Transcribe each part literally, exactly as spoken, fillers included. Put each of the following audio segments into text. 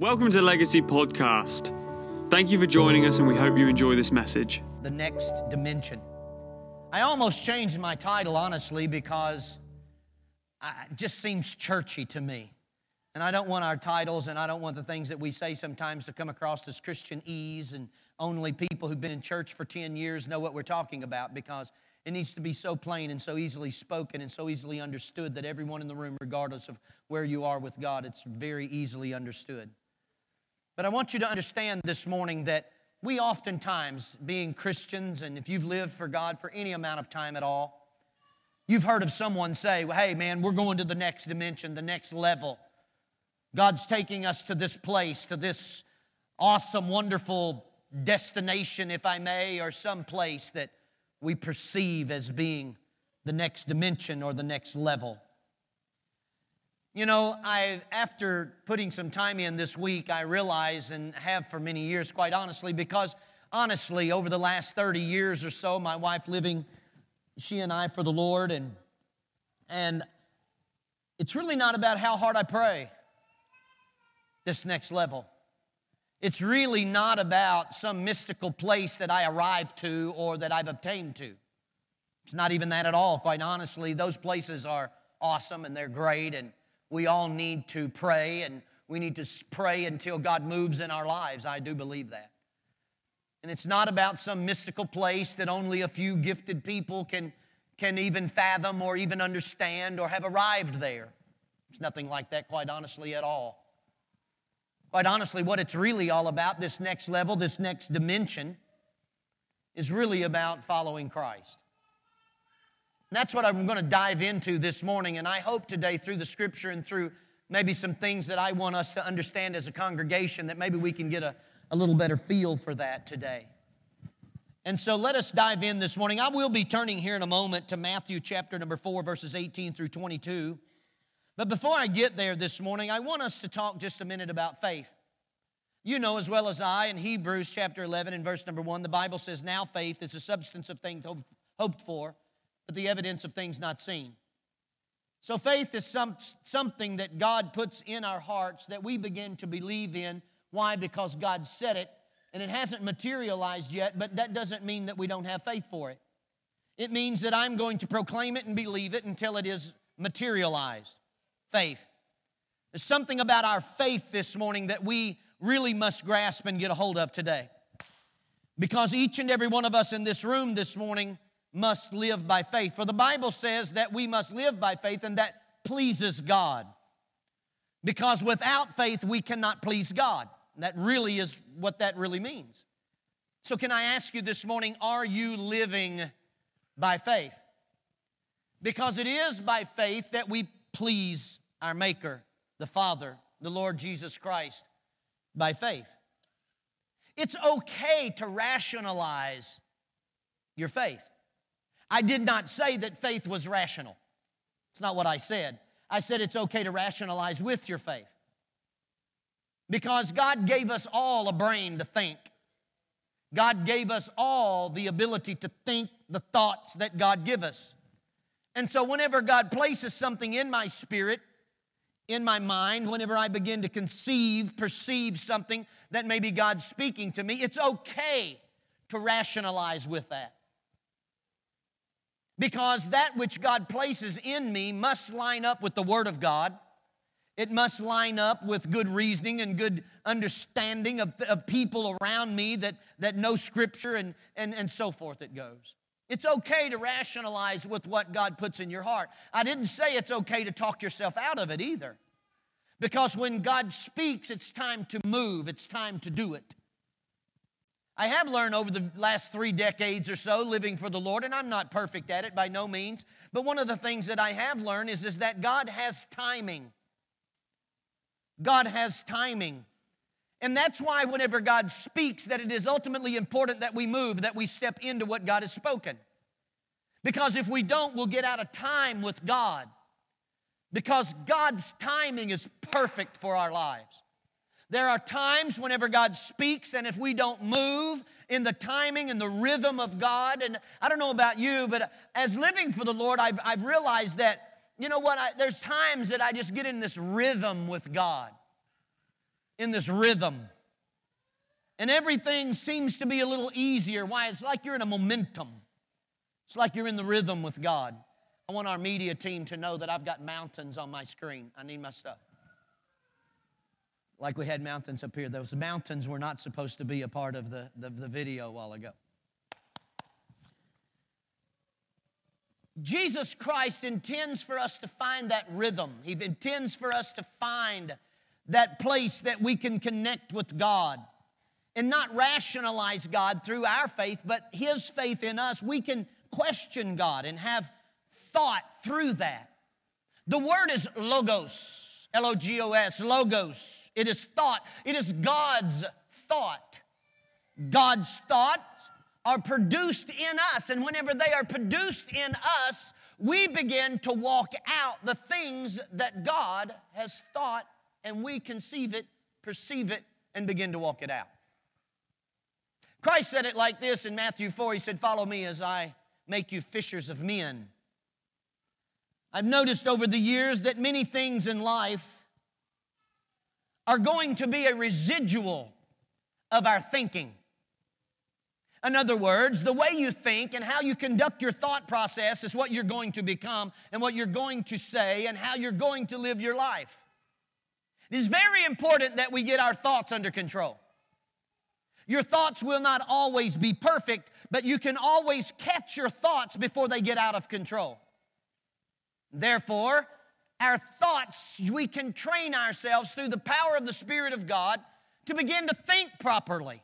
Welcome to Legacy Podcast. Thank you for joining us, and we hope you enjoy this message. The next dimension. I almost changed my title, honestly, because it just seems churchy to me. And I don't want our titles, and I don't want the things that we say sometimes to come across as Christianese, and only people who've been in church for ten years know what we're talking about, because it needs to be so plain and so easily spoken and so easily understood that everyone in the room, regardless of where you are with God, it's very easily understood. But I want you to understand this morning that we oftentimes, being Christians, and if you've lived for God for any amount of time at all, you've heard of someone say, well, hey man, we're going to the next dimension, the next level. God's taking us to this place, to this awesome, wonderful destination, if I may, or some place that we perceive as being the next dimension or the next level. You know, I, after putting some time in this week, I realize, and have for many years, quite honestly, because honestly, over the last thirty years or so, my wife living, she and I for the Lord, and and it's really not about how hard I pray, this next level. It's really not about some mystical place that I arrive to or that I've obtained to. It's not even that at all, quite honestly. Those places are awesome and they're great, and we all need to pray, and we need to pray until God moves in our lives. I do believe that. And it's not about some mystical place that only a few gifted people can, can even fathom or even understand or have arrived there. It's nothing like that, quite honestly, at all. Quite honestly, what it's really all about, this next level, this next dimension, is really about following Christ. And that's what I'm going to dive into this morning, and I hope today through the Scripture and through maybe some things that I want us to understand as a congregation that maybe we can get a, a little better feel for that today. And so let us dive in this morning. I will be turning here in a moment to Matthew chapter number four, verses eighteen through twenty-two. But before I get there this morning, I want us to talk just a minute about faith. You know as well as I, in Hebrews chapter eleven and verse number one, the Bible says, now faith is the substance of things hoped for, but the evidence of things not seen. So faith is some, something that God puts in our hearts that we begin to believe in. Why? Because God said it, and it hasn't materialized yet, but that doesn't mean that we don't have faith for it. It means that I'm going to proclaim it and believe it until it is materialized. Faith. There's something about our faith this morning that we really must grasp and get a hold of today. Because each and every one of us in this room this morning must live by faith. For the Bible says that we must live by faith, and that pleases God. Because without faith, we cannot please God. That really is what that really means. So can I ask you this morning, are you living by faith? Because it is by faith that we please our Maker, the Father, the Lord Jesus Christ, by faith. It's okay to rationalize your faith. I did not say that faith was rational. It's not what I said. I said it's okay to rationalize with your faith. Because God gave us all a brain to think. God gave us all the ability to think the thoughts that God gives us. And so whenever God places something in my spirit, in my mind, whenever I begin to conceive, perceive something that maybe God's speaking to me, it's okay to rationalize with that. Because that which God places in me must line up with the Word of God. It must line up with good reasoning and good understanding of, of people around me that, that know Scripture, and, and, and so forth it goes. It's okay to rationalize with what God puts in your heart. I didn't say it's okay to talk yourself out of it either. Because when God speaks, it's time to move. It's time to do it. I have learned over the last three decades or so living for the Lord, and I'm not perfect at it by no means, but one of the things that I have learned is, is that God has timing. God has timing. And that's why whenever God speaks, that it is ultimately important that we move, that we step into what God has spoken. Because if we don't, we'll get out of time with God. Because God's timing is perfect for our lives. There are times whenever God speaks, and if we don't move in the timing and the rhythm of God, and I don't know about you, but as living for the Lord, I've, I've realized that, you know what, I, there's times that I just get in this rhythm with God. in this rhythm. And everything seems to be a little easier. Why? It's like you're in a momentum. It's like you're in the rhythm with God. I want our media team to know that I've got mountains on my screen. I need my stuff. Like we had mountains up here. Those mountains were not supposed to be a part of the, the, the video a while ago. Jesus Christ intends for us to find that rhythm. He intends for us to find that place that we can connect with God and not rationalize God through our faith, but His faith in us. We can question God and have thought through that. The word is logos, L O G O S, logos. It is thought. It is God's thought. God's thought. Are produced in us, and whenever they are produced in us, we begin to walk out the things that God has thought, and we conceive it, perceive it, and begin to walk it out. Christ said it like this in Matthew four. He said, "Follow me as I make you fishers of men." I've noticed over the years that many things in life are going to be a residual of our thinking. In other words, the way you think and how you conduct your thought process is what you're going to become and what you're going to say and how you're going to live your life. It is very important that we get our thoughts under control. Your thoughts will not always be perfect, but you can always catch your thoughts before they get out of control. Therefore, our thoughts, we can train ourselves through the power of the Spirit of God to begin to think properly.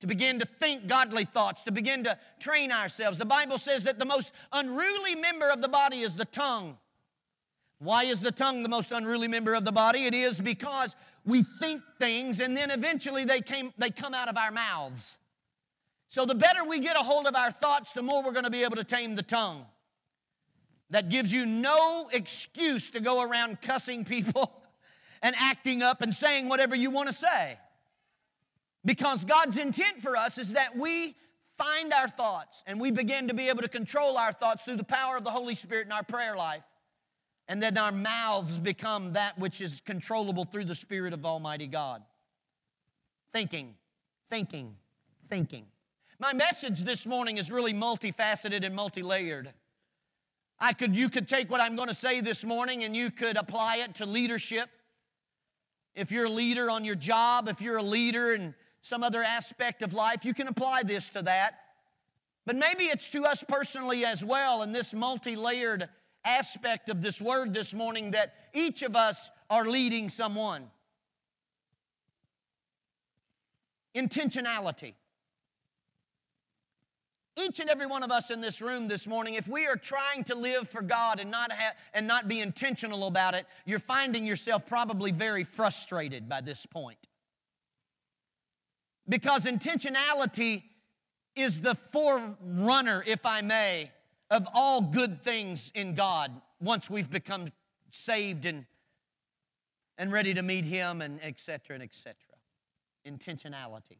To begin to think godly thoughts, to begin to train ourselves. The Bible says that the most unruly member of the body is the tongue. Why is the tongue the most unruly member of the body? It is because we think things and then eventually they, came, they come out of our mouths. So the better we get a hold of our thoughts, the more we're going to be able to tame the tongue. That gives you no excuse to go around cussing people and acting up and saying whatever you want to say. Because God's intent for us is that we find our thoughts and we begin to be able to control our thoughts through the power of the Holy Spirit in our prayer life. And then our mouths become that which is controllable through the Spirit of Almighty God. Thinking, thinking, thinking. My message this morning is really multifaceted and multi-layered. I could, you could take what I'm going to say this morning and you could apply it to leadership. If you're a leader on your job, if you're a leader and some other aspect of life, you can apply this to that. But maybe it's to us personally as well, and this multi-layered aspect of this word this morning, that each of us are leading someone. Intentionality. Each and every one of us in this room this morning, if we are trying to live for God and not have, and not be intentional about it, you're finding yourself probably very frustrated by this point. Because intentionality is the forerunner, if I may, of all good things in God once we've become saved and, and ready to meet Him and et cetera and et cetera. Intentionality.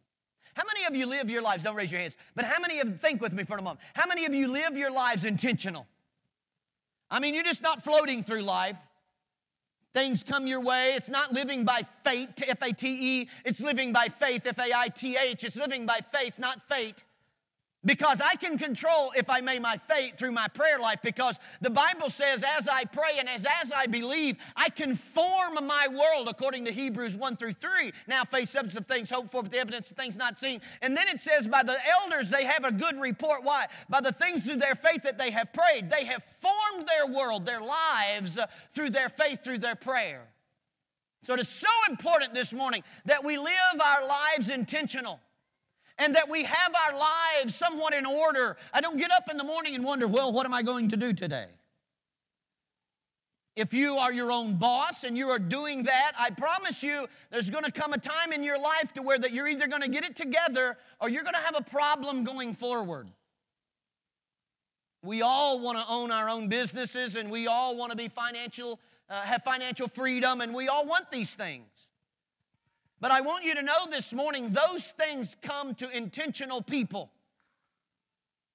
How many of you live your lives, don't raise your hands, but how many of you, think with me for a moment, how many of you live your lives intentional? I mean, you're just not floating through life. Things come your way. It's not living by fate, F A T E. It's living by faith, F A I T H. It's living by faith, not fate. Because I can control, if I may, my fate through my prayer life, because the Bible says as I pray and as, as I believe, I can form my world according to Hebrews one through three. Now faith, substance of things hoped for, but the evidence of things not seen. And then it says by the elders they have a good report. Why? By the things through their faith that they have prayed. They have formed their world, their lives, uh, through their faith, through their prayer. So it is so important this morning that we live our lives intentional. And that we have our lives somewhat in order. I don't get up in the morning and wonder, well, what am I going to do today? If you are your own boss and you are doing that, I promise you there's going to come a time in your life to where that you're either going to get it together or you're going to have a problem going forward. We all want to own our own businesses and we all want to be financial, uh, have financial freedom, and we all want these things. But I want you to know this morning, those things come to intentional people.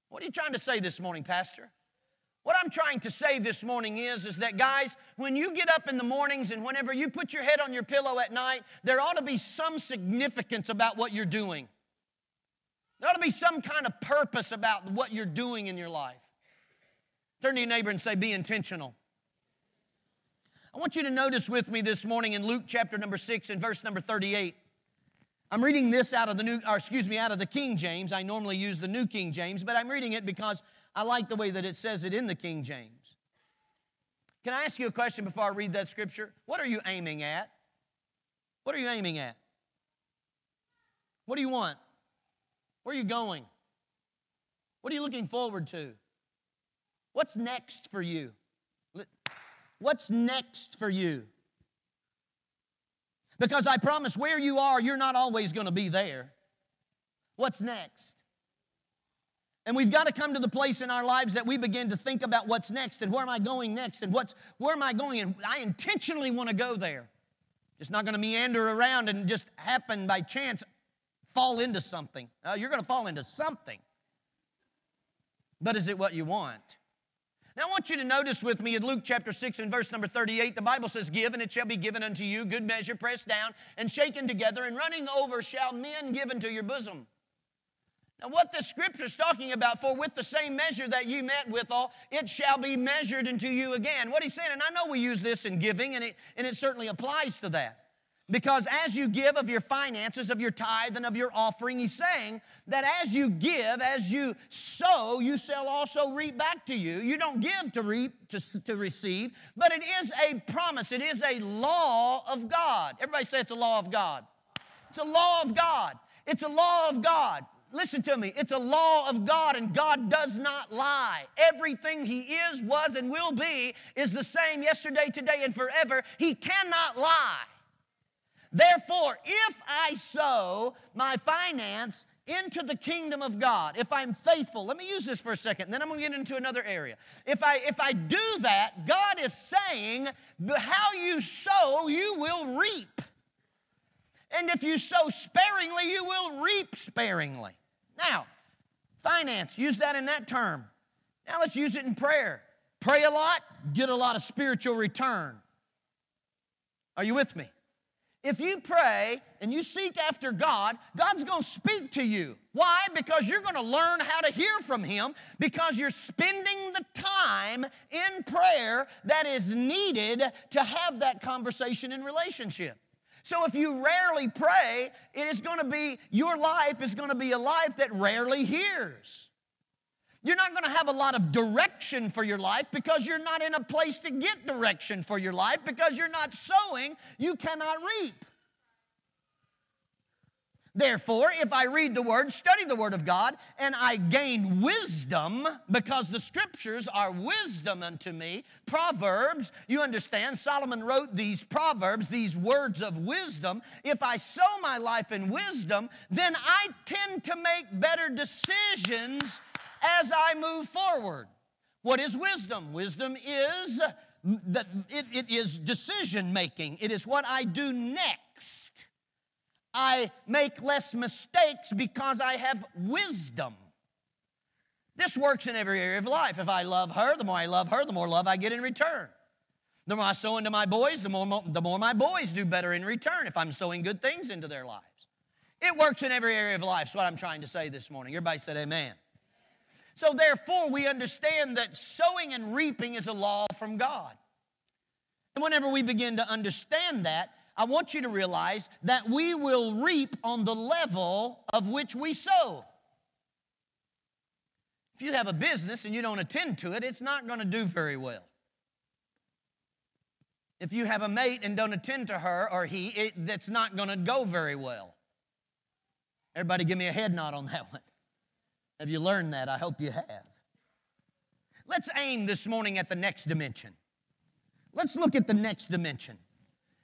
What are you trying to say this morning, Pastor? What I'm trying to say this morning is, is that, guys, when you get up in the mornings and whenever you put your head on your pillow at night, there ought to be some significance about what you're doing. There ought to be some kind of purpose about what you're doing in your life. Turn to your neighbor and say, be intentional. I want you to notice with me this morning in Luke chapter number six and verse number thirty-eight. I'm reading this out of the new, or excuse me, out of the King James. I normally use the New King James, but I'm reading it because I like the way that it says it in the King James. Can I ask you a question before I read that scripture? What are you aiming at? What are you aiming at? What do you want? Where are you going? What are you looking forward to? What's next for you? What's next for you? Because I promise where you are, you're not always going to be there. What's next? And we've got to come to the place in our lives that we begin to think about what's next and where am I going next and what's where am I going and I intentionally want to go there. It's not going to meander around and just happen by chance, fall into something. Uh, you're going to fall into something. But is it what you want? Now, I want you to notice with me in Luke chapter six and verse number thirty-eight, the Bible says, give, and it shall be given unto you, good measure, pressed down, and shaken together, and running over shall men give unto your bosom. Now, what the Scripture's talking about, for with the same measure that you met withal, it shall be measured unto you again. What he's saying, and I know we use this in giving, and it, and it certainly applies to that. Because as you give of your finances, of your tithe, and of your offering, he's saying that as you give, as you sow, you shall also reap back to you. You don't give to reap, to, to receive, but it is a promise. It is a law of God. Everybody say it's a law of God. It's a law of God. It's a law of God. Listen to me. It's a law of God, and God does not lie. Everything He is, was, and will be is the same yesterday, today, and forever. He cannot lie. Therefore, if I sow my finance into the kingdom of God, if I'm faithful, let me use this for a second, then I'm going to get into another area. If I, if I do that, God is saying, how you sow, you will reap. And if you sow sparingly, you will reap sparingly. Now, finance, use that in that term. Now let's use it in prayer. Pray a lot, get a lot of spiritual return. Are you with me? If you pray and you seek after God, God's going to speak to you. Why? Because you're going to learn how to hear from Him because you're spending the time in prayer that is needed to have that conversation and relationship. So if you rarely pray, it is going to be, your life is going to be a life that rarely hears. You're not going to have a lot of direction for your life because you're not in a place to get direction for your life because you're not sowing, you cannot reap. Therefore, if I read the Word, study the Word of God, and I gain wisdom because the Scriptures are wisdom unto me. Proverbs, you understand, Solomon wrote these Proverbs, these words of wisdom. If I sow my life in wisdom, then I tend to make better decisions as I move forward. What is wisdom? Wisdom is that it, it is decision making. It is what I do next. I make less mistakes because I have wisdom. This works in every area of life. If I love her, the more I love her, the more love I get in return. The more I sow into my boys, the more the more my boys do better in return if I'm sowing good things into their lives. It works in every area of life. That's what I'm trying to say this morning. Everybody said amen. So therefore, we understand that sowing and reaping is a law from God. And whenever we begin to understand that, I want you to realize that we will reap on the level of which we sow. If you have a business and you don't attend to it, it's not going to do very well. If you have a mate and don't attend to her or he, it, it's not going to go very well. Everybody give me a head nod on that one. Have you learned that? I hope you have. Let's aim this morning at the next dimension. Let's look at the next dimension.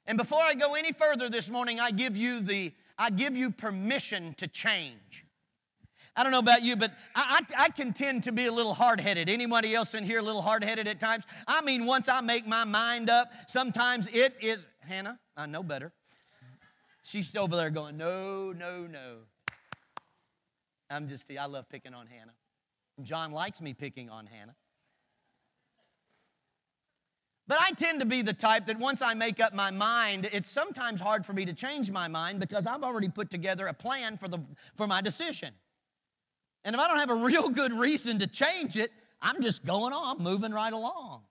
And before I go any further this morning, I give you the I give you permission to change. I don't know about you, but I, I, I can tend to be a little hard-headed. Anybody else in here a little hard-headed at times? I mean, once I make my mind up, sometimes it is... Hannah, I know better. She's over there going, no, no, no. I'm just, I love picking on Hannah. John likes me picking on Hannah. But I tend to be the type that once I make up my mind, it's sometimes hard for me to change my mind because I've already put together a plan for the for my decision. And if I don't have a real good reason to change it, I'm just going on, moving right along.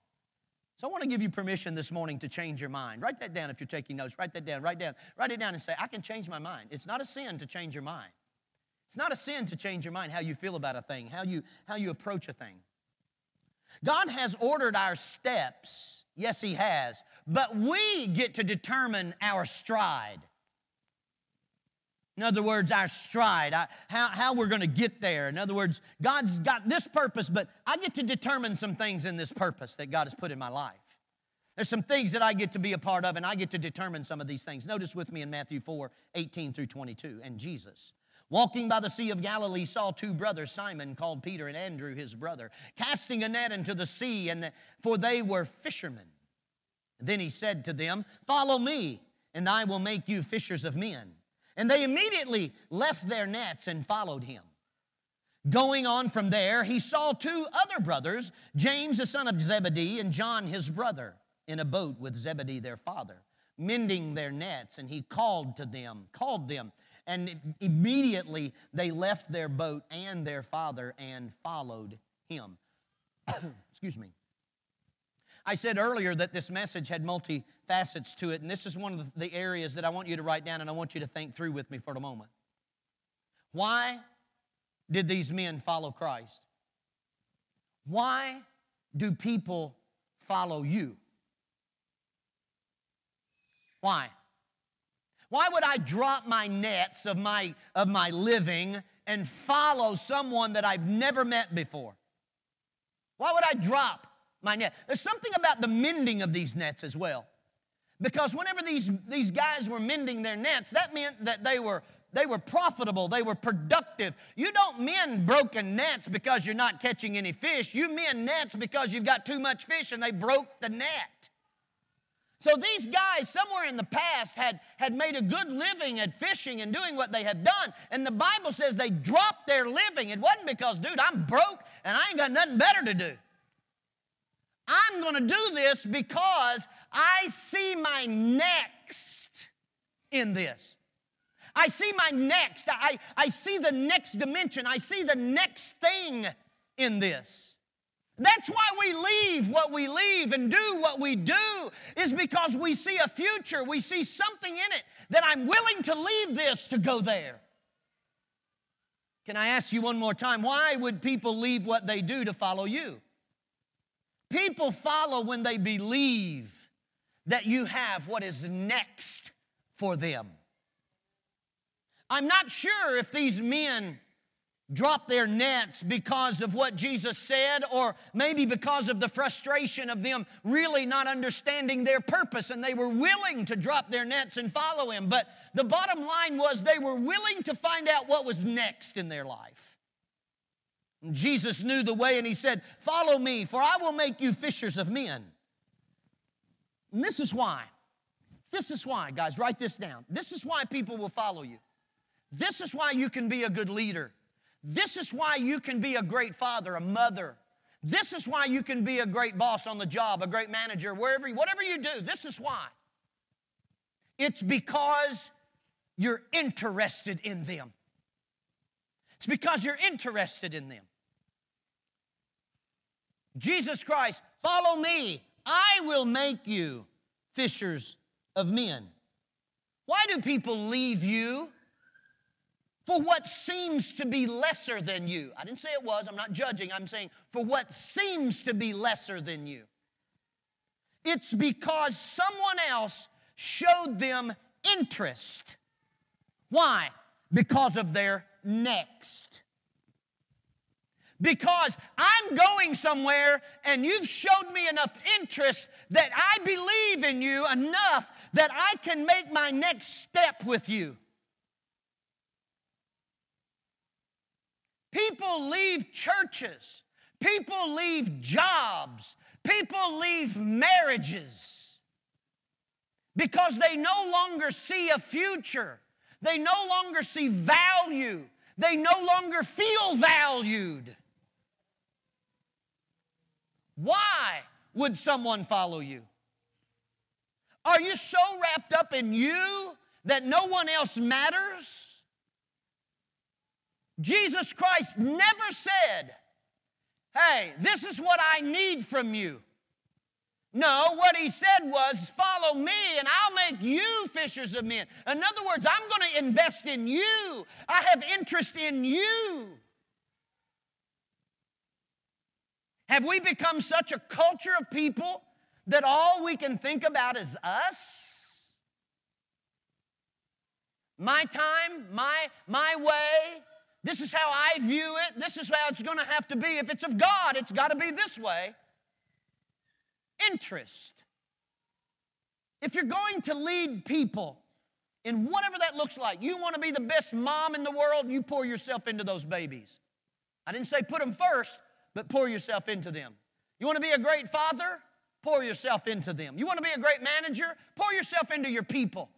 So I want to give you permission this morning to change your mind. Write that down if you're taking notes. Write that down, write down, write it down and say, I can change my mind. It's not a sin to change your mind. It's not a sin to change your mind, how you feel about a thing, how you, how you approach a thing. God has ordered our steps. Yes, He has. But we get to determine our stride. In other words, our stride, how, how we're going to get there. In other words, God's got this purpose, but I get to determine some things in this purpose that God has put in my life. There's some things that I get to be a part of, and I get to determine some of these things. Notice with me in Matthew four, eighteen through twenty-two, and Jesus, walking by the Sea of Galilee, saw two brothers, Simon called Peter and Andrew his brother, casting a net into the sea, and the, for they were fishermen. And then He said to them, follow me, and I will make you fishers of men. And they immediately left their nets and followed Him. Going on from there, He saw two other brothers, James the son of Zebedee and John his brother, in a boat with Zebedee their father, mending their nets. And He called to them, called them, and immediately they left their boat and their father and followed Him. Excuse me. I said earlier that this message had multi facets to it, and this is one of the areas that I want you to write down and I want you to think through with me for a moment. Why did these men follow Christ? Why do people follow you? Why? Why would I drop my nets of my, of my living and follow someone that I've never met before? Why would I drop my net? There's something about the mending of these nets as well. Because whenever these, these guys were mending their nets, that meant that they were, they were profitable, they were productive. You don't mend broken nets because you're not catching any fish. You mend nets because you've got too much fish and they broke the net. So these guys somewhere in the past had, had made a good living at fishing and doing what they had done. And the Bible says they dropped their living. It wasn't because, dude, I'm broke and I ain't got nothing better to do. I'm going to do this because I see my next in this. I see my next. I, I see the next dimension. I see the next thing in this. That's why we leave what we leave and do what we do, is because we see a future. We see something in it that I'm willing to leave this to go there. Can I ask you one more time, why would people leave what they do to follow you? People follow when they believe that you have what is next for them. I'm not sure if these men dropped their nets because of what Jesus said, or maybe because of the frustration of them really not understanding their purpose, and they were willing to drop their nets and follow Him. But the bottom line was they were willing to find out what was next in their life. Jesus knew the way, and He said, follow me, for I will make you fishers of men. And this is why. This is why, guys, write this down. This is why people will follow you. This is why you can be a good leader. This is why you can be a great father, a mother. This is why you can be a great boss on the job, a great manager, wherever, whatever you do, this is why. It's because you're interested in them. It's because you're interested in them. Jesus Christ, follow me. I will make you fishers of men. Why do people leave you for what seems to be lesser than you? I didn't say it was. I'm not judging. I'm saying for what seems to be lesser than you. It's because someone else showed them interest. Why? Because of their next. Because I'm going somewhere and you've showed me enough interest that I believe in you enough that I can make my next step with you. People leave churches. People leave jobs. People leave marriages because they no longer see a future. They no longer see value. They no longer feel valued. Why would someone follow you? Are you so wrapped up in you that no one else matters? Jesus Christ never said, hey, this is what I need from you. No, what he said was, follow me and I'll make you fishers of men. In other words, I'm going to invest in you. I have interest in you. Have we become such a culture of people that all we can think about is us? My time, my, my way, this is how I view it, this is how it's going to have to be. If it's of God, it's got to be this way. Interest. If you're going to lead people in whatever that looks like, you want to be the best mom in the world, you pour yourself into those babies. I didn't say put them first, but pour yourself into them. You want to be a great father? Pour yourself into them. You want to be a great manager? Pour yourself into your people.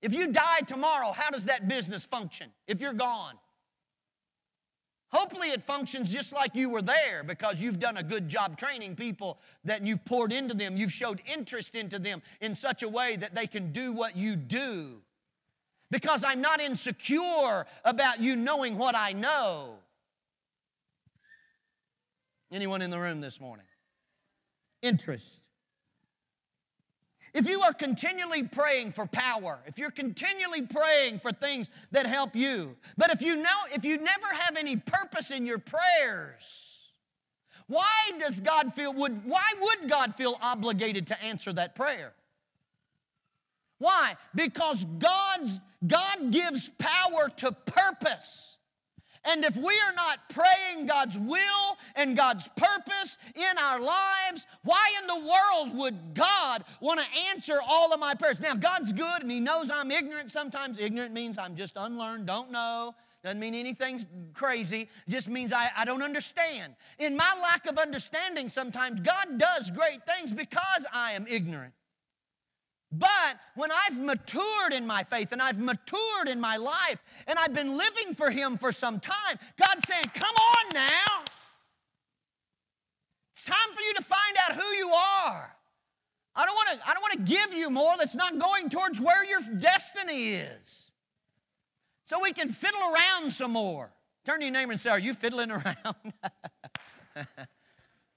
If you die tomorrow, how does that business function if you're gone? Hopefully it functions just like you were there because you've done a good job training people that you've poured into them. You've showed interest into them in such a way that they can do what you do. Because I'm not insecure about you knowing what I know. Anyone in the room this morning? Interest. If you are continually praying for power, if you're continually praying for things that help you, but if you know, if you never have any purpose in your prayers, why does God feel, would, why would God feel obligated to answer that prayer? Why? Because God's, God gives power to purpose. And if we are not praying God's will and God's purpose in our lives, why in the world would God want to answer all of my prayers? Now, God's good and He knows I'm ignorant. Sometimes ignorant means I'm just unlearned, don't know. Doesn't mean anything's crazy. Just means I, I don't understand. In my lack of understanding sometimes, God does great things because I am ignorant. But when I've matured in my faith and I've matured in my life and I've been living for Him for some time, God's saying, come on now. It's time for you to find out who you are. I don't want to, I don't want to give you more that's not going towards where your destiny is. So we can fiddle around some more. Turn to your neighbor and say, are you fiddling around?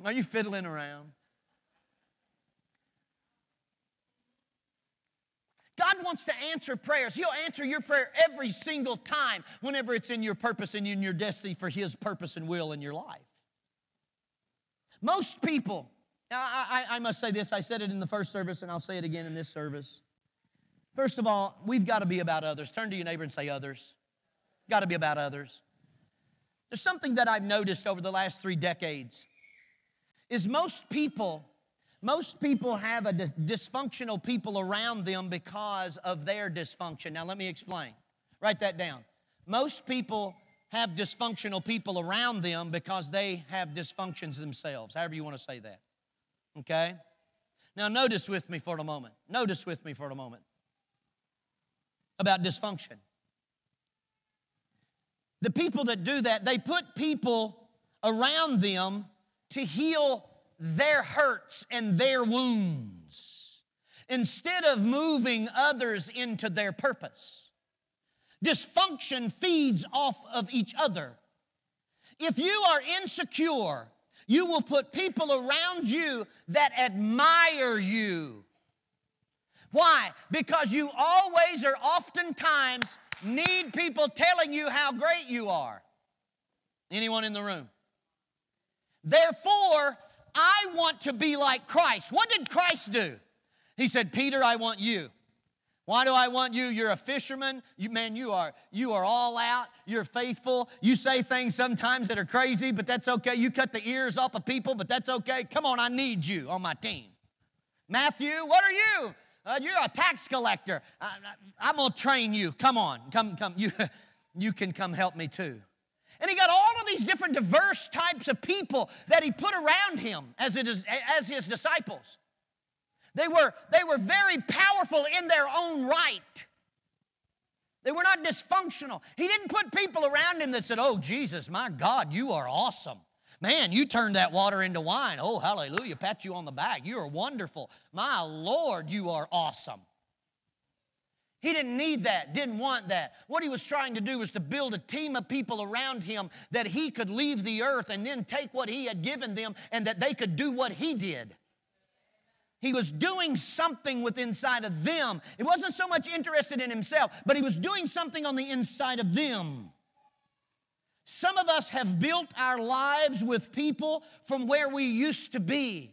Are you fiddling around? God wants to answer prayers. He'll answer your prayer every single time whenever it's in your purpose and in your destiny for His purpose and will in your life. Most people, I, I, I must say this, I said it in the first service and I'll say it again in this service. First of all, we've got to be about others. Turn to your neighbor and say others. Got to be about others. There's something that I've noticed over the last three decades is most people Most people have a dis- dysfunctional people around them because of their dysfunction. Now, let me explain. Write that down. Most people have dysfunctional people around them because they have dysfunctions themselves, however you want to say that, okay? Now, notice with me for a moment. Notice with me for a moment about dysfunction. The people that do that, they put people around them to heal their hurts and their wounds instead of moving others into their purpose. Dysfunction feeds off of each other. If you are insecure, you will put people around you that admire you. Why? Because you always or oftentimes need people telling you how great you are. Anyone in the room? Therefore, I want to be like Christ. What did Christ do? He said, Peter, I want you. Why do I want you? You're a fisherman. You, man, you are, you are all out. You're faithful. You say things sometimes that are crazy, but that's okay. You cut the ears off of people, but that's okay. Come on, I need you on my team. Matthew, what are you? Uh, you're a tax collector. I, I, I'm going to train you. Come on. Come, come. You, you can come help me too. And he got all of these different diverse types of people that he put around him as, it is, as his disciples. They were, they were very powerful in their own right. They were not dysfunctional. He didn't put people around him that said, oh, Jesus, my God, you are awesome. Man, you turned that water into wine. Oh, hallelujah, pat you on the back. You are wonderful. My Lord, you are awesome. He didn't need that, didn't want that. What he was trying to do was to build a team of people around him that he could leave the earth and then take what he had given them and that they could do what he did. He was doing something with inside of them. It wasn't so much interested in himself, but he was doing something on the inside of them. Some of us have built our lives with people from where we used to be.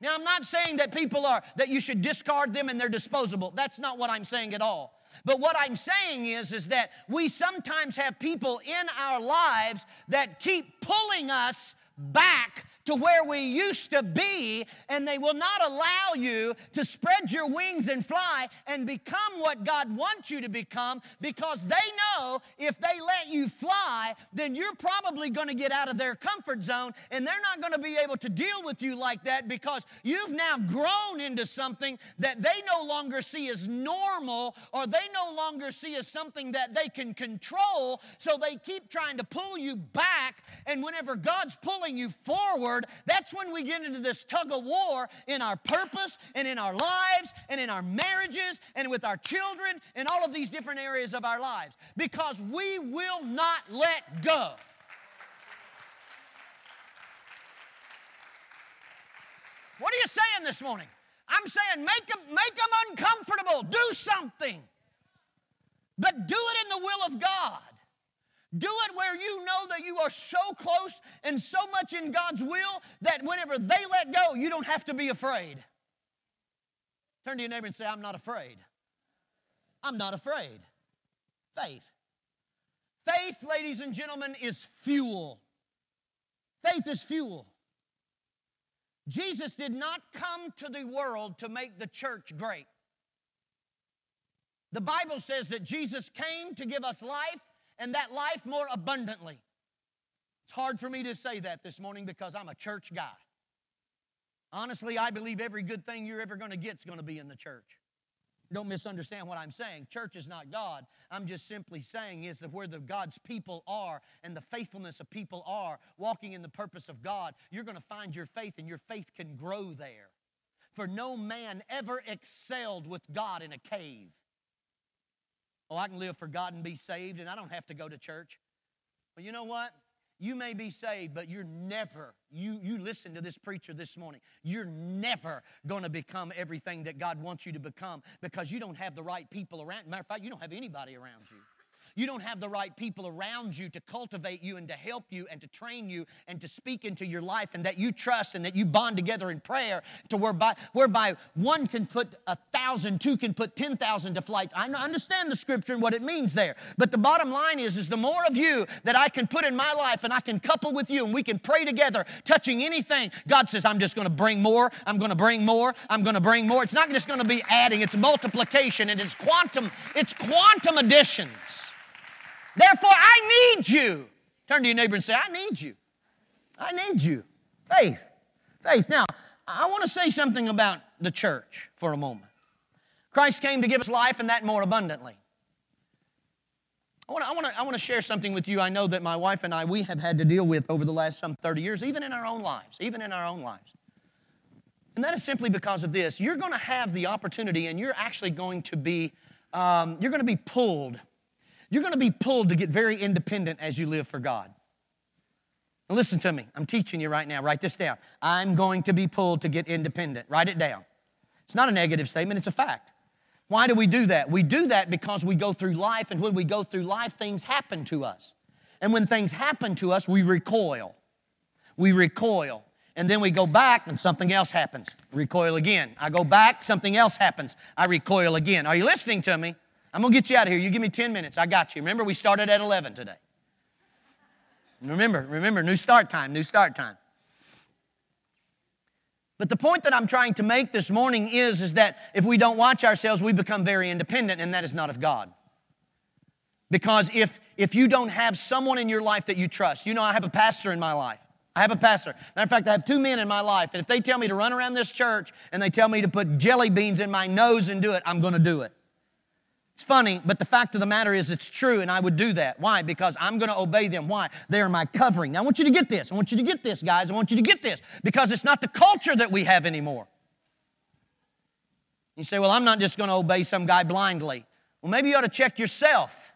Now, I'm not saying that people are, that you should discard them and they're disposable. That's not what I'm saying at all. But what I'm saying is, is that we sometimes have people in our lives that keep pulling us back to where we used to be, and they will not allow you to spread your wings and fly and become what God wants you to become, because they know if they let you fly, then you're probably going to get out of their comfort zone, and they're not going to be able to deal with you like that because you've now grown into something that they no longer see as normal, or they no longer see as something that they can control, so they keep trying to pull you back, and whenever God's pulling you forward, that's when we get into this tug of war in our purpose and in our lives and in our marriages and with our children and all of these different areas of our lives, because we will not let go. What are you saying this morning? I'm saying make them, make them uncomfortable. Do something. But do it in the will of God. Do it where you know that you are so close and so much in God's will that whenever they let go, you don't have to be afraid. Turn to your neighbor and say, I'm not afraid. I'm not afraid. Faith. Faith, ladies and gentlemen, is fuel. Faith is fuel. Jesus did not come to the world to make the church great. The Bible says that Jesus came to give us life, and that life more abundantly. It's hard for me to say that this morning because I'm a church guy. Honestly, I believe every good thing you're ever going to get is going to be in the church. Don't misunderstand what I'm saying. Church is not God. I'm just simply saying is that where the God's people are and the faithfulness of people are, walking in the purpose of God, you're going to find your faith, and your faith can grow there. For no man ever excelled with God in a cave. Oh, I can live for God and be saved, and I don't have to go to church. Well, you know what? You may be saved, but you're never, you, you listen to this preacher this morning, you're never going to become everything that God wants you to become because you don't have the right people around. Matter of fact, you don't have anybody around you. You don't have the right people around you to cultivate you and to help you and to train you and to speak into your life, and that you trust and that you bond together in prayer to whereby, whereby one can put a thousand, two can put ten thousand to flight. I understand the scripture and what it means there, but the bottom line is, is the more of you that I can put in my life and I can couple with you and we can pray together, touching anything, God says, I'm just going to bring more, I'm going to bring more, I'm going to bring more. It's not just going to be adding, it's multiplication, and it's quantum, it's quantum additions. Therefore, I need you. Turn to your neighbor and say, I need you. I need you. Faith. Faith. Now, I want to say something about the church for a moment. Christ came to give us life, and that more abundantly. I want to, I want to, I want to share something with you. I know that my wife and I, we have had to deal with over the last some thirty years, even in our own lives, even in our own lives. And that is simply because of this. You're going to have the opportunity, and you're actually going to be, um, you're going to be pulled You're going to be pulled to get very independent as you live for God. Now listen to me. I'm teaching you right now. Write this down. I'm going to be pulled to get independent. Write it down. It's not a negative statement. It's a fact. Why do we do that? We do that because we go through life, and when we go through life, things happen to us. And when things happen to us, we recoil. We recoil. And then we go back, and something else happens. Recoil again. I go back. Something else happens. I recoil again. Are you listening to me? I'm going to get you out of here. You give me ten minutes. I got you. Remember, we started at eleven today. Remember, remember, new start time, new start time. But the point that I'm trying to make this morning is, is that if we don't watch ourselves, we become very independent, and that is not of God. Because if, if you don't have someone in your life that you trust, you know, I have a pastor in my life. I have a pastor. Matter of fact, I have two men in my life, and if they tell me to run around this church and they tell me to put jelly beans in my nose and do it, I'm going to do it. It's funny, but the fact of the matter is it's true, and I would do that. Why? Because I'm going to obey them. Why? They are my covering. Now, I want you to get this. I want you to get this, guys. I want you to get this, because it's not the culture that we have anymore. You say, well, I'm not just going to obey some guy blindly. Well, maybe you ought to check yourself,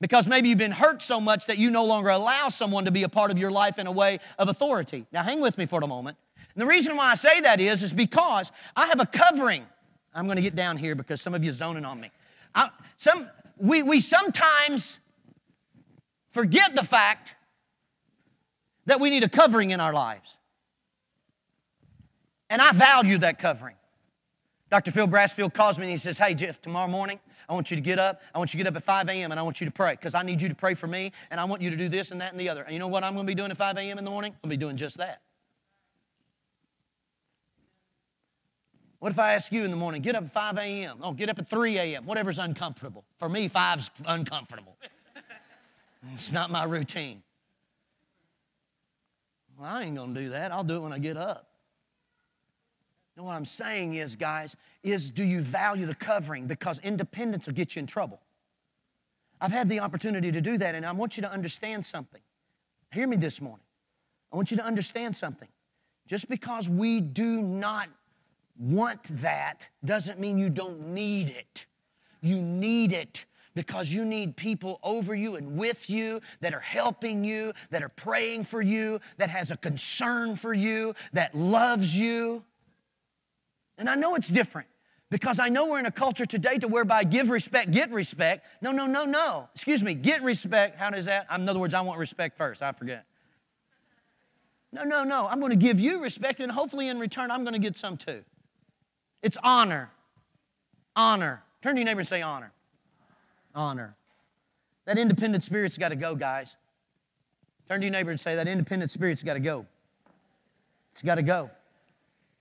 because maybe you've been hurt so much that you no longer allow someone to be a part of your life in a way of authority. Now, hang with me for a moment. And the reason why I say that is, is because I have a covering. I'm going to get down here because some of you are zoning on me. I, some, we, we sometimes forget the fact that we need a covering in our lives. And I value that covering. Doctor Phil Brassfield calls me and he says, hey, Jeff, tomorrow morning, I want you to get up. I want you to get up at five a.m. and I want you to pray, because I need you to pray for me, and I want you to do this and that and the other. And you know what I'm going to be doing at five a.m. in the morning? I'm going to be doing just that. What if I ask you in the morning, get up at five a.m.? Oh, get up at three a.m., whatever's uncomfortable. For me, five's uncomfortable. It's not my routine. Well, I ain't going to do that. I'll do it when I get up. And what I'm saying is, guys, is do you value the covering? Because independence will get you in trouble. I've had the opportunity to do that, and I want you to understand something. Hear me this morning. I want you to understand something. Just because we do not want that doesn't mean you don't need it. You need it because you need people over you and with you that are helping you, that are praying for you, that has a concern for you, that loves you. And I know it's different, because I know we're in a culture today to whereby give respect, get respect. No, no, no, no. Excuse me, get respect. How does that? In other words, I want respect first. I forget. No, no, no. I'm going to give you respect, and hopefully in return I'm going to get some too. It's honor. Honor. Turn to your neighbor and say honor. Honor. That independent spirit's got to go, guys. Turn to your neighbor and say that independent spirit's got to go. It's got to go.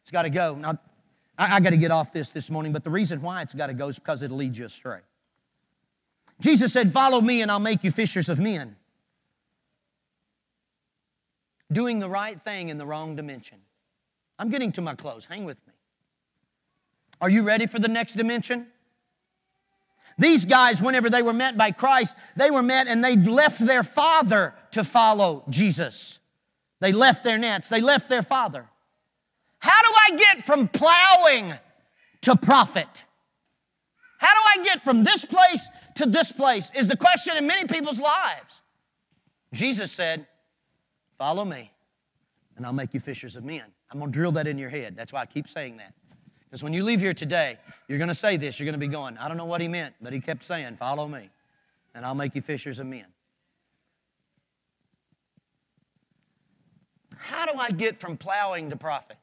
It's got to go. Now, I, I got to get off this this morning, but the reason why it's got to go is because it'll lead you astray. Jesus said, follow me and I'll make you fishers of men. Doing the right thing in the wrong dimension. I'm getting to my close. Hang with me. Are you ready for the next dimension? These guys, whenever they were met by Christ, they were met and they left their father to follow Jesus. They left their nets. They left their father. How do I get from plowing to profit? How do I get from this place to this place is the question in many people's lives. Jesus said, follow me and I'll make you fishers of men. I'm going to drill that in your head. That's why I keep saying that. Because when you leave here today, you're going to say this. You're going to be going, I don't know what he meant, but he kept saying, follow me, and I'll make you fishers of men. How do I get from plowing to profit?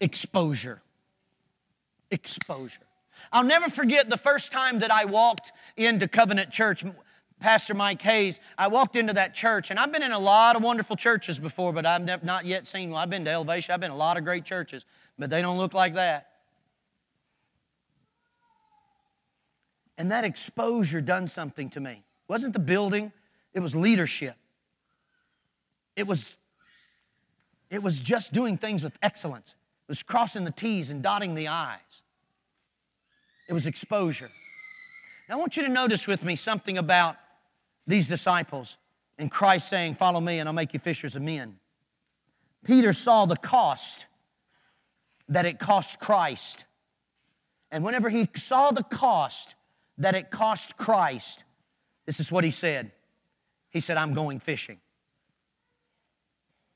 Exposure. Exposure. I'll never forget the first time that I walked into Covenant Church. Pastor Mike Hayes, I walked into that church, and I've been in a lot of wonderful churches before, but I've not yet seen one. I've been to Elevation. I've been in a lot of great churches, but they don't look like that. And that exposure done something to me. It wasn't the building. It was leadership. It was, it was just doing things with excellence. It was crossing the T's and dotting the I's. It was exposure. Now, I want you to notice with me something about these disciples and Christ saying, follow me and I'll make you fishers of men. Peter saw the cost that it cost Christ. And whenever he saw the cost that it cost Christ, this is what he said. He said, I'm going fishing.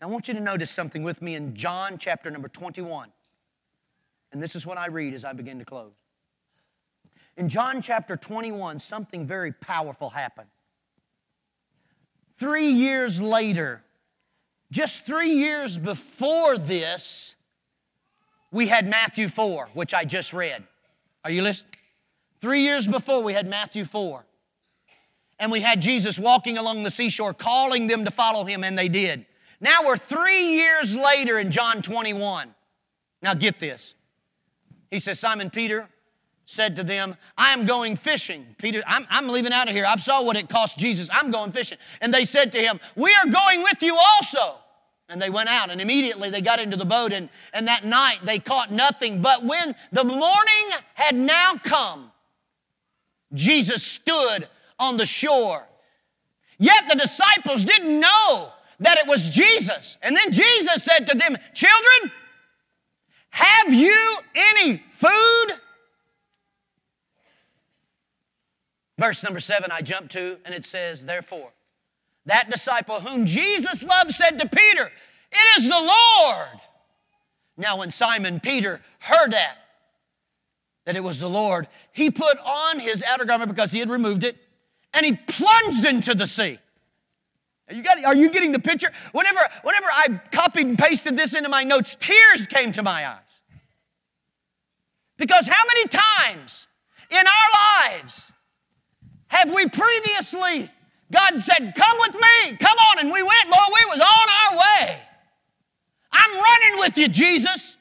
Now, I want you to notice something with me in John chapter number twenty-one. And this is what I read as I begin to close. In John chapter twenty-one, something very powerful happened. Three years later, just three years before this, we had Matthew four, which I just read. Are you listening? Three years before, we had Matthew four. And we had Jesus walking along the seashore, calling them to follow him, and they did. Now we're three years later in John twenty-one. Now get this. He says, Simon Peter said to them, I am going fishing. Peter, I'm, I'm leaving out of here. I saw what it cost Jesus. I'm going fishing. And they said to him, we are going with you also. And they went out, and immediately they got into the boat, and, and that night they caught nothing. But when the morning had now come, Jesus stood on the shore. Yet the disciples didn't know that it was Jesus. And then Jesus said to them, "Children, have you any food?" Verse number seven I jumped to, and it says, "Therefore, that disciple whom Jesus loved said to Peter, 'It is the Lord.' Now when Simon Peter heard that, that it was the Lord, he put on his outer garment because he had removed it, and he plunged into the sea." Are you, got, are you getting the picture? Whenever, whenever I copied and pasted this into my notes, tears came to my eyes. Because how many times in our lives have we previously, God said, "Come with me, come on," and we went, Lord, we was on our way. "I'm running with you, Jesus.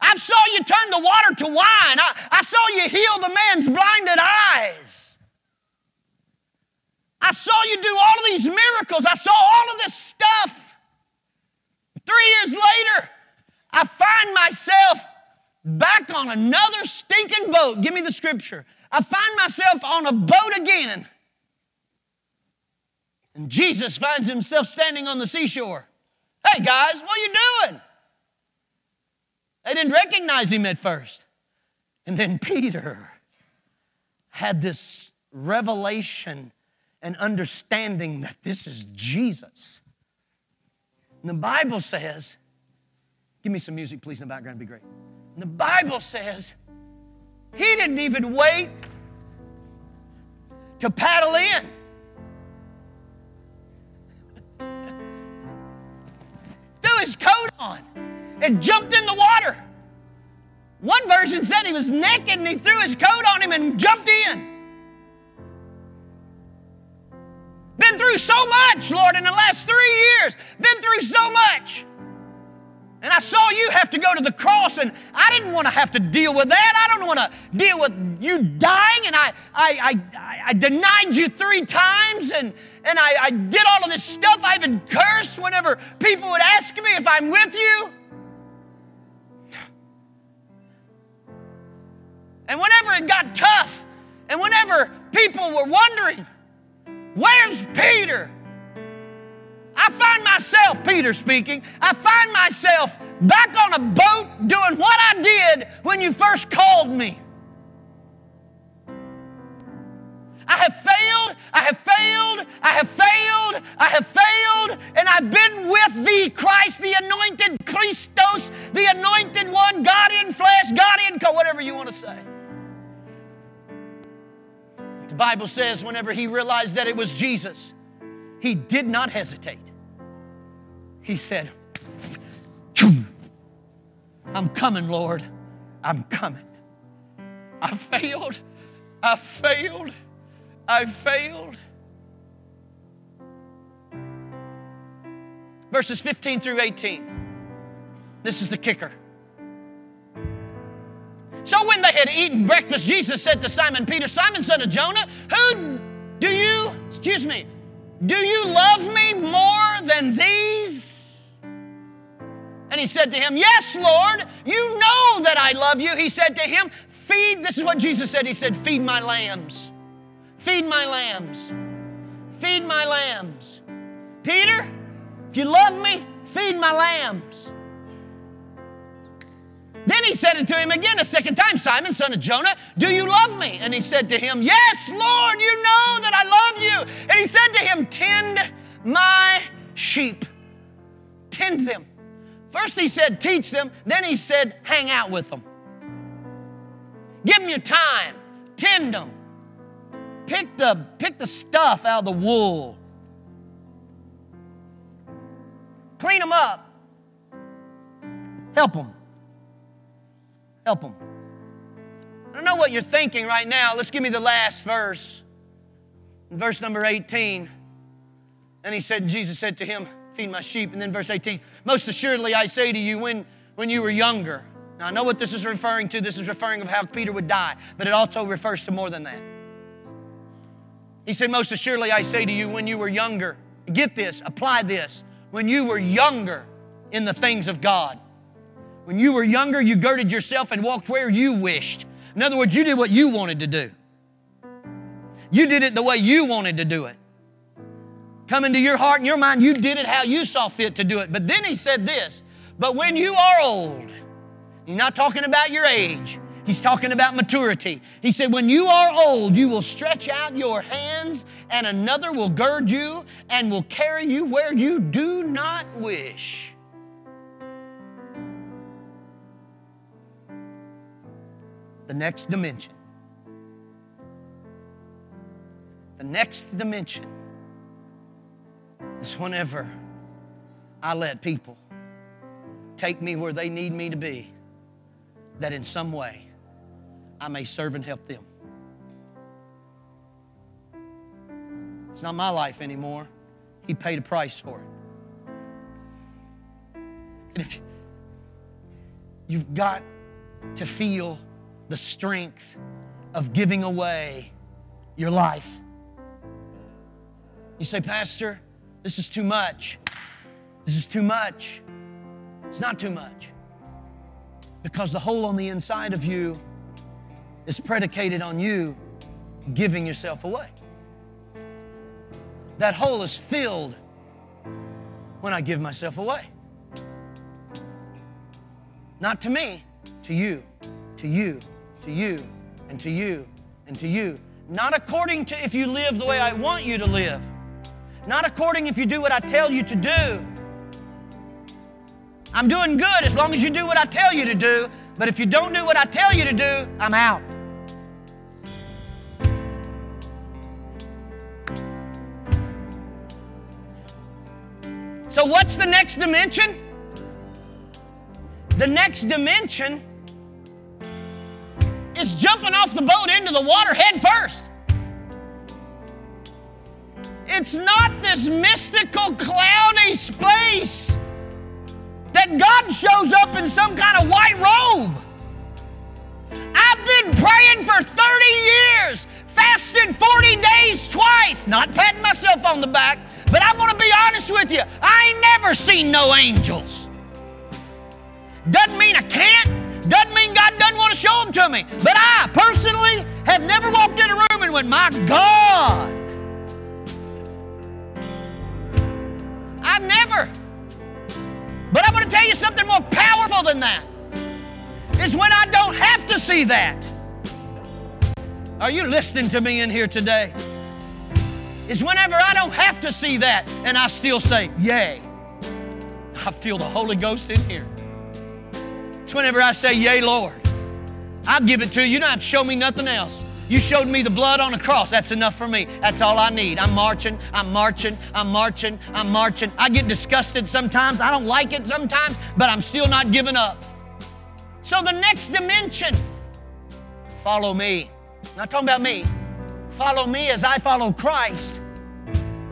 I saw you turn the water to wine. I, I saw you heal the man's blinded eyes. I saw you do all of these miracles. I saw all of this stuff." Three years later, I find myself back on another stinking boat. Give me the scripture. I find myself on a boat again. And Jesus finds himself standing on the seashore. "Hey, guys, what are you doing?" They didn't recognize him at first. And then Peter had this revelation and understanding that this is Jesus. And the Bible says, give me some music, please, in the background, it'd be great. And the Bible says he didn't even wait to paddle in. Threw his coat on and jumped in the water. One version said he was naked and he threw his coat on him and jumped in. Been through so much, Lord, in the last three years. Been through so much. And I saw you have to go to the cross, and I didn't want to have to deal with that. I don't want to deal with you dying, and I I, I, I denied you three times, and, and I, I did all of this stuff. I even cursed whenever people would ask me if I'm with you. And whenever it got tough, and whenever people were wondering, "Where's Peter?" I find myself, Peter speaking, I find myself back on a boat doing what I did when you first called me. I have failed, I have failed, I have failed, I have failed, and I've been with thee, Christ, the anointed Christos, the anointed one, God in flesh, God in co, whatever you want to say. The Bible says whenever he realized that it was Jesus, he did not hesitate. He said, "I'm coming, Lord. I'm coming. I failed. I failed. I failed." Verses fifteen through eighteen. This is the kicker. "So when they had eaten breakfast, Jesus said to Simon Peter, 'Simon, son of Jonah, who do you, excuse me, do you love me more than these?' And he said to him, 'Yes, Lord, you know that I love you.' He said to him, 'Feed,'" this is what Jesus said. He said, "Feed my lambs. Feed my lambs. Feed my lambs. Peter, if you love me, feed my lambs." Then he said it to him again a second time, "Simon, son of Jonah, do you love me?" And he said to him, "Yes, Lord, you know that I love you." And he said to him, "Tend my sheep. Tend them." First he said, "Teach them." Then he said, "Hang out with them. Give them your time. Tend them. Pick the, pick the stuff out of the wool. Clean them up. Help them. Help them." I don't know what you're thinking right now. Let's give me the last verse. In verse number eighteen. And he said, Jesus said to him, "Feed my sheep." And then verse eighteen, "Most assuredly I say to you, when, when you were younger." Now I know what this is referring to. This is referring to how Peter would die. But it also refers to more than that. He said, "Most assuredly I say to you, when you were younger." Get this, apply this. when you were younger in the things of God. When you were younger, you girded yourself and walked where you wished. In other words, you did what you wanted to do. You did it the way you wanted to do it. Come into your heart and your mind, you did it how you saw fit to do it. But then he said this, but when you are old, he's not talking about your age, he's talking about maturity. He said, when you are old, you will stretch out your hands and another will gird you and will carry you where you do not wish. The next dimension. The next dimension is whenever I let people take me where they need me to be, that in some way I may serve and help them. It's not my life anymore. He paid a price for it. And if you've got to feel the strength of giving away your life. You say, Pastor, this is too much. This is too much. It's not too much. Because the hole on the inside of you is predicated on you giving yourself away. That hole is filled when I give myself away. Not to me, to you, to you, to you, and to you, and to you. Not according to if you live the way I want you to live. Not according if you do what I tell you to do. I'm doing good as long as you do what I tell you to do, but if you don't do what I tell you to do, I'm out. So what's the next dimension? The next dimension is jumping off the boat into the water head first. It's not this mystical, cloudy space that God shows up in some kind of white robe. I've been praying for thirty years, fasted forty days twice, not patting myself on the back, but I'm gonna be honest with you, I ain't never seen no angels. Doesn't mean I can't, doesn't mean God doesn't wanna show them to me, but I personally have never walked in a room and went, my God. I've never. But I'm going to tell you something more powerful than that. It's when I don't have to see that. Are you listening to me in here today? It's whenever I don't have to see that and I still say, yay. I feel the Holy Ghost in here. It's whenever I say, yay, Lord. I'll give it to you. You don't have to show me nothing else. You showed me the blood on the cross. That's enough for me. That's all I need. I'm marching, I'm marching, I'm marching, I'm marching. I get disgusted sometimes. I don't like it sometimes, but I'm still not giving up. So the next dimension, follow me. Not talking about me. Follow me as I follow Christ,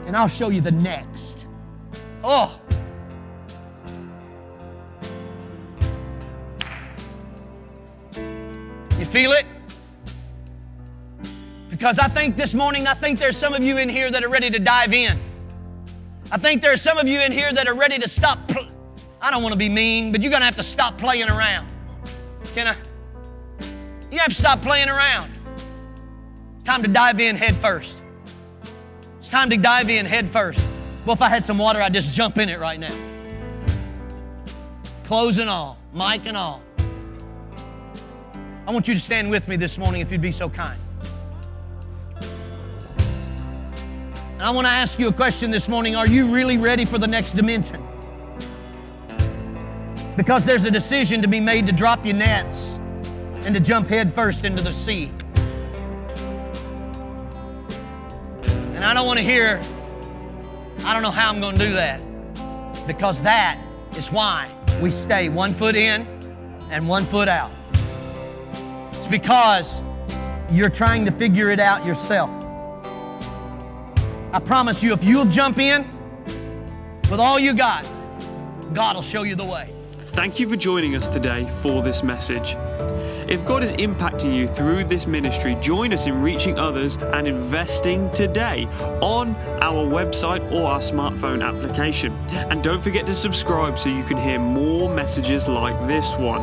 and I'll show you the next. Oh. You feel it? Because I think this morning, I think there's some of you in here that are ready to dive in. I think there's some of you in here that are ready to stop. Pl- I don't want to be mean, but you're going to have to stop playing around. Can I? You have to stop playing around. It's time to dive in head first. It's time to dive in head first. Well, if I had some water, I'd just jump in it right now. Clothes and all, mic and all. I want you to stand with me this morning if you'd be so kind. I want to ask you a question this morning. Are you really ready for the next dimension? Because there's a decision to be made to drop your nets and to jump headfirst into the sea. And I don't want to hear, I don't know how I'm going to do that. Because that is why we stay one foot in and one foot out. It's because you're trying to figure it out yourself. I promise you, if you'll jump in with all you got, God will show you the way. Thank you for joining us today for this message. If God is impacting you through this ministry, join us in reaching others and investing today on our website or our smartphone application. And don't forget to subscribe so you can hear more messages like this one.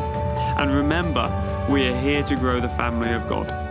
And remember, we are here to grow the family of God.